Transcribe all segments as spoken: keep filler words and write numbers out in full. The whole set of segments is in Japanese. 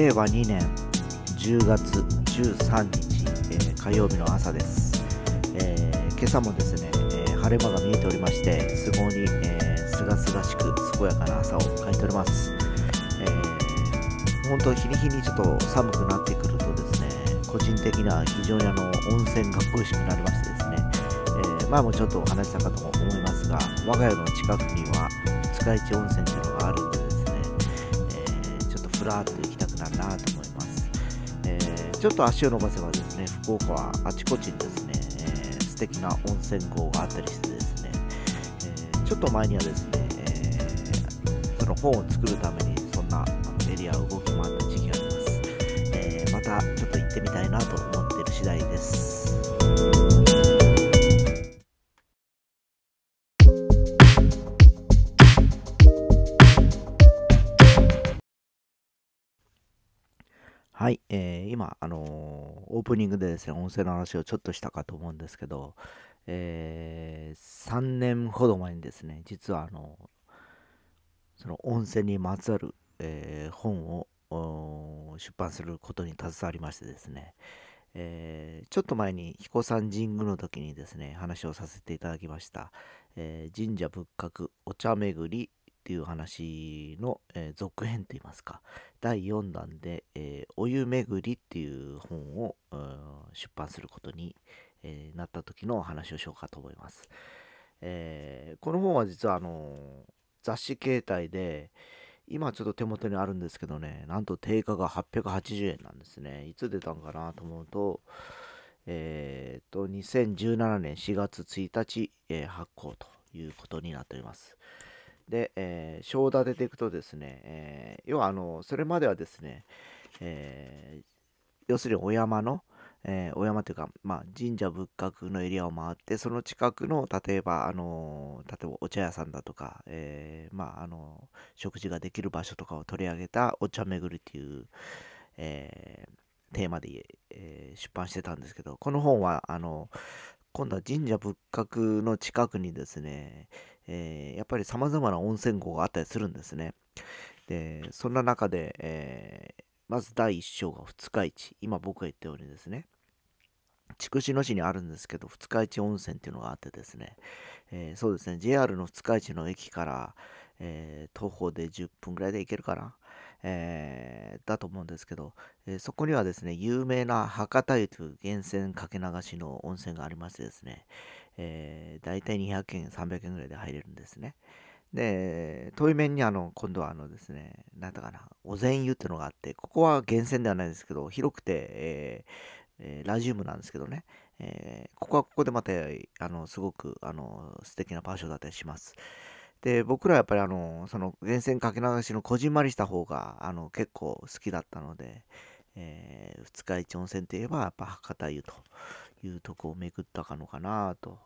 令和にねんじゅうがつじゅうさんにち、えー、火曜日の朝です、えー、今朝もですね、えー、晴れ間が見えておりまして、すごいすがすがしく健やかな朝を迎えております、えー、本当日に日にちょっと寒くなってくるとですね、個人的には非常にあの温泉が恋しくなりましてですね、えー、前もちょっとお話したかと思いますが、我が家の近くには二日市温泉というのがあるんでですね、えー、ちょっとふらっと行きたくなるなと思います、えー、ちょっと足を伸ばせばですね、福岡はあちこちにですね、えー、素敵な温泉郷があったりしてですね、えー、ちょっと前にはですね、えー、その本を作るためにそんなエリアを動き回った時期があります、えー、またちょっと行ってみたいなと思っている次第です。はい、えー、今、あのー、オープニングでですね、温泉の話をちょっとしたかと思うんですけど、えー、さんねんほど前にですね、実はあのー、その温泉にまつわる、えー、本を出版することに携わりましてですね、えー、ちょっと前に彦山神宮の時にですね、話をさせていただきました、えー、神社仏閣お茶巡りっていう話の、えー、続編といいますか、だいよんだんで、えー、お湯巡りっていう本を、うん、出版することに、えー、なった時のお話をしようかと思います、えー、この本は実はあのー、雑誌形態で、今ちょっと手元にあるんですけどね、なんと定価がはっぴゃくはちじゅうえんなんですね。いつ出たんかなと思うと、えー、とにせんじゅうななねんしがつついたち、えー、発行ということになっております。で、えー、章立てていくとですね、えー、要はあのそれまではですね、えー、要するにお山の、えー、お山というか、まあ、神社仏閣のエリアを回って、その近くの例えば、あの例えばお茶屋さんだとか、えーまあ、あの食事ができる場所とかを取り上げたお茶巡りという、えー、テーマで、えー、出版してたんですけど、この本はあの今度は神社仏閣の近くにですね、えー、やっぱりさまざまな温泉郷があったりするんですね。で、そんな中で、えー、まずだいいっ章が二日市。今僕が言ったようにですね、筑紫野市にあるんですけど、二日市温泉っていうのがあってですね、えー、そうですね、ジェイアール の二日市の駅から、えー、徒歩でじゅっぷんぐらいで行けるかな、えー、だと思うんですけど、えー、そこにはですね、有名な博多湯という源泉かけ流しの温泉がありましてですね、だいたいにひゃくえんさんびゃくえんぐらいで入れるんですね。で、遠い面にあの今度はあのですね、何だかな、お膳湯っていうのがあって、ここは源泉ではないんですけど、広くて、えーえー、ラジウムなんですけどね、えー、ここはここでまたあのすごくあの素敵な場所だったりします。で、僕らはやっぱりあのその源泉かけ流しのこじんまりした方があの結構好きだったので、えー、二日市温泉といえばやっぱ博多湯というとこを巡ったかのかなと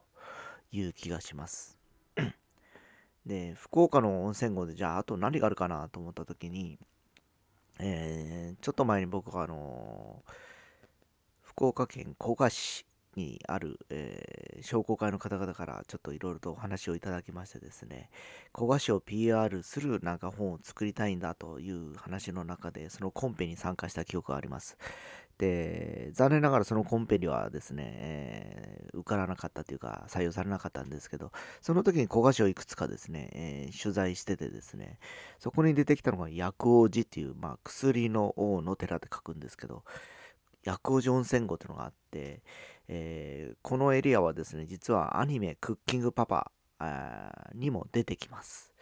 いう気がしますで、福岡の温泉郷でじゃああと何があるかなと思った時に、えー、ちょっと前に僕はあの福岡県古賀市にある、えー、商工会の方々からちょっといろいろとお話をいただきましてですね、古賀市を ピーアール するなんか本を作りたいんだという話の中で、そのコンペに参加した記憶があります。で、残念ながらそのコンペにはですね、えー、受からなかったというか採用されなかったんですけど、その時に古賀市をいくつかですね、えー、取材しててですね、そこに出てきたのが薬王寺っていう、まあ、薬の王の寺って書くんですけど、薬王寺温泉郷というのがあって、えー、このエリアはですね、実はアニメクッキングパパにも出てきます、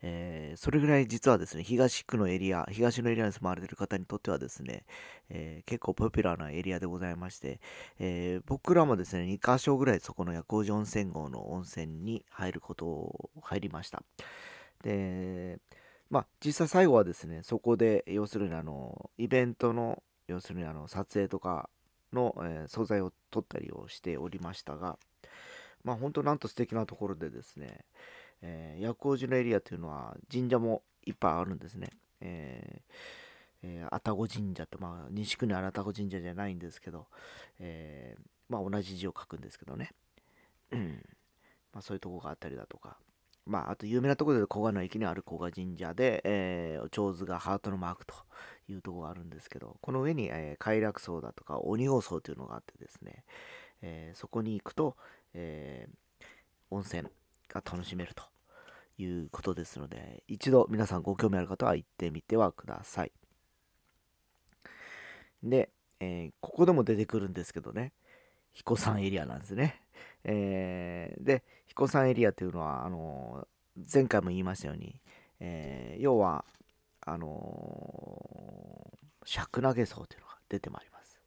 えー、それぐらい実はですね、東区のエリア東のエリアに住まわれている方にとってはですね、えー、結構ポピュラーなエリアでございまして、えー、僕らもですねにかしょぐらいそこの薬王寺温泉郷の温泉に入ることを入りました。で、まあ実際最後はですね、そこで要するにあのイベントの要するにあの撮影とかの、えー、素材を撮ったりをしておりましたが、まあ本当なんと素敵なところでですね、えー、薬王寺のエリアというのは神社もいっぱいあるんですね。えーえー、愛宕神社と、まあ西区にある愛宕神社じゃないんですけど、えー、まあ同じ字を書くんですけどね、うん、まあそういうとこがあったりだとか、まあ、あと有名なところで古賀の駅にある古賀神社で、えー、手水がハートのマークというところがあるんですけど、この上に、えー、快楽荘だとか鬼王荘というのがあってですね、えー、そこに行くと、えー、温泉が楽しめるということですので、一度皆さんご興味ある方は行ってみてはください。で、えー、ここでも出てくるんですけどね、彦山エリアなんですね。えー、で彦山エリアというのはあのー、前回も言いましたように、えー、要はあのー、尺投げ層というのが出てまいります。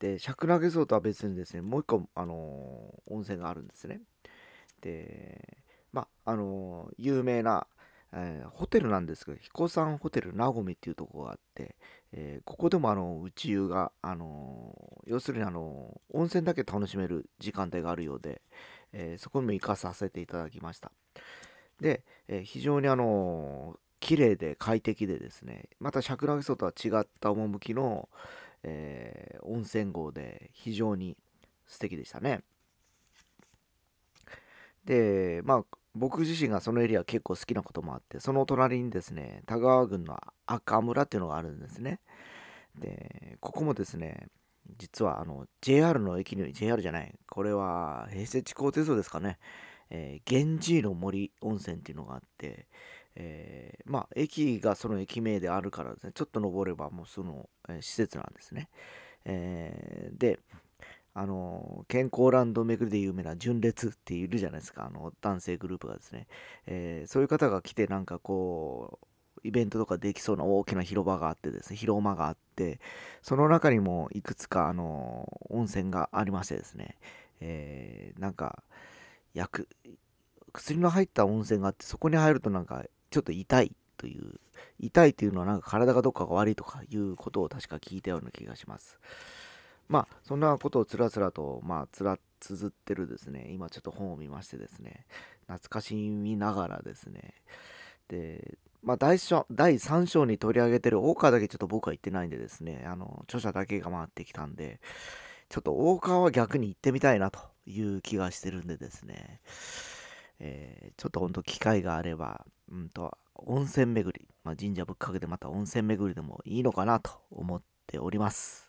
で尺投げ層とは別にですね、もう一個、あのー、温泉があるんですね。でまああのー、有名な、えー、ホテルなんですけど、彦山ホテルなごみっていうところがあって、えー、ここでもあの内湯が、あのー、要するにあのー、温泉だけ楽しめる時間帯があるようで、えー、そこにも行かさせていただきました。で、えー、非常にあのー、綺麗で快適でですね、また尺投げ荘とは違った趣の、えー、温泉郷で非常に素敵でしたね。でまあ僕自身がそのエリア結構好きなこともあって、その隣にですね田川郡の赤村っていうのがあるんですね。でここもですね、実はあの ジェイアール の駅に ジェイアール じゃないこれは平成地高鉄道ですかね、えー、源氏の森温泉っていうのがあって、えー、まあ駅がその駅名であるからですね、ちょっと登ればもうその、えー、施設なんですね。えー、であの健康ランド巡りで有名な純烈っているじゃないですか、あの男性グループがですね、えー、そういう方が来てなんかこうイベントとかできそうな大きな広場があってですね、広間があって、その中にもいくつかあの温泉がありましてですね、えー、なんか薬薬の入った温泉があって、そこに入るとなんかちょっと痛いという、痛いというのはなんか体がどっかが悪いとかいうことを確か聞いたような気がします。まあそんなことをつらつらとまあつら綴ってるですね、今ちょっと本を見ましてですね、懐かしみながらですね、でまあ第さん章に取り上げてる大川だけちょっと僕は行ってないんでですね、あの著者だけが回ってきたんで、ちょっと大川は逆に行ってみたいなという気がしてるんでですね、えー、ちょっとほんと機会があれば、うんと温泉巡り、まあ、神社ぶっかけてまた温泉巡りでもいいのかなと思っております。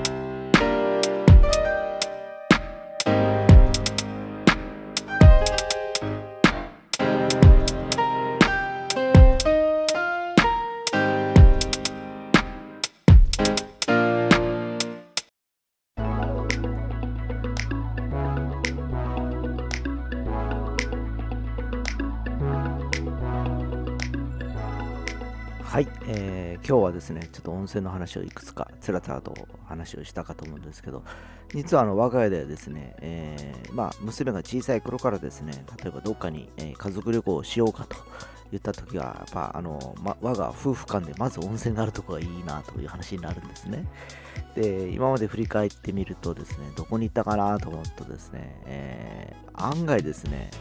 はい、えー、今日はですねちょっと温泉の話をいくつかつらつらと話をしたかと思うんですけど、実はあの我が家ではですね、えー、まあ娘が小さい頃からですね、例えばどっかに、えー、家族旅行をしようかと言った時はやっぱあの、ま、我が夫婦間でまず温泉があるところがいいなという話になるんですね。で今まで振り返ってみるとですね、どこに行ったかなと思うとですね、えー、案外ですね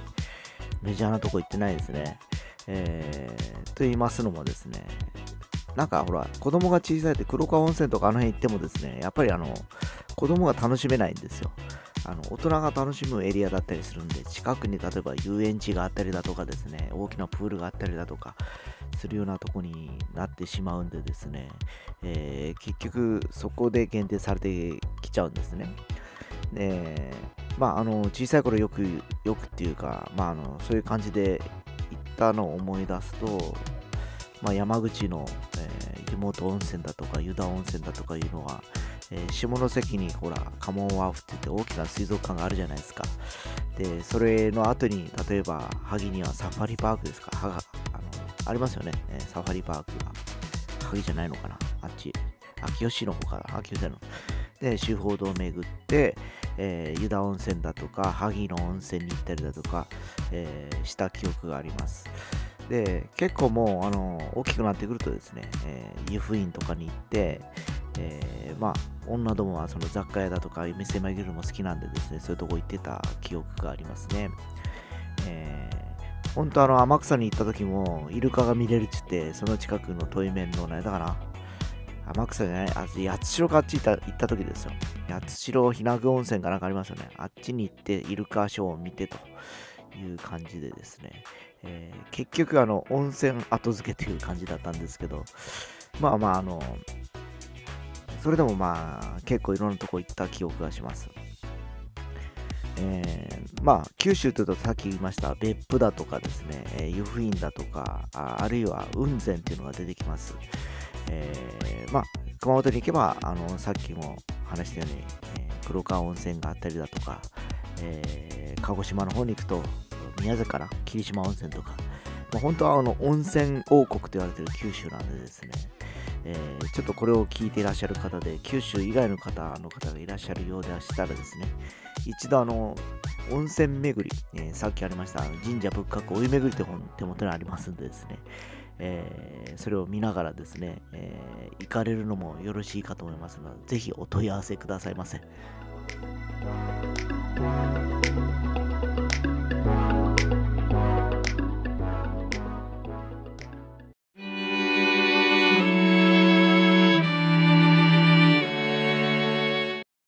メジャーなとこ行ってないですね。えー、と言いますのもですね、なんかほら子供が小さいって黒川温泉とかあの辺行ってもですね、やっぱりあの子供が楽しめないんですよ。あの大人が楽しむエリアだったりするんで、近くに例えば遊園地があったりだとかですね、大きなプールがあったりだとかするようなとこになってしまうんでですね、えー、結局そこで限定されてきちゃうんですね。でまああの小さい頃よくよくっていうか、まああのそういう感じでのを思い出すと、まあ、山口の、えー、湯本温泉だとか湯田温泉だとかいうのは、えー、下関にほらカモンワーフっていって大きな水族館があるじゃないですか。でそれの後に例えば萩にはサファリパークですか、はがあのありますよね、えー、サファリパークが萩じゃないのかな、あっち秋吉の方から、秋吉ので秋芳洞を巡って、えー、湯田温泉だとか萩の温泉に行ったりだとか、えー、した記憶があります。で結構もうあの大きくなってくるとですね、えー、湯布院とかに行って、えー、まあ女どもはその雑貨屋だとか店紛れるのも好きなんでですね、そういうとこ行ってた記憶がありますね。えー本当あの天草に行った時もイルカが見れるっつって、その近くのトイメンの何だかな天草じゃない、あ、八代かあっち行った、行った時ですよ。八代日名具温泉かなんかありますよね。あっちに行ってイルカショーを見てという感じでですね、えー、結局あの温泉後付けという感じだったんですけど、まあまああのそれでもまあ結構いろんなとこ行った記憶がします。えー、まあ九州というとさっき言いました別府だとかですね、えー、湯布院だとか あ, あるいは雲仙っていうのが出てきます。えー、まあ熊本に行けばあのさっきも話したように、えー、黒川温泉があったりだとか、えー、鹿児島の方に行くと宮崎から霧島温泉とか、まあ、本当はあの温泉王国と言われている九州なんでですね、えー、ちょっとこれを聞いていらっしゃる方で九州以外の方の方がいらっしゃるようでしたらですね、一度あの温泉巡り、えー、さっきありました神社仏閣お湯巡りという本手元にありますんでですね、えー、それを見ながらですね、えー、行かれるのもよろしいかと思いますので、ぜひお問い合わせくださいませ。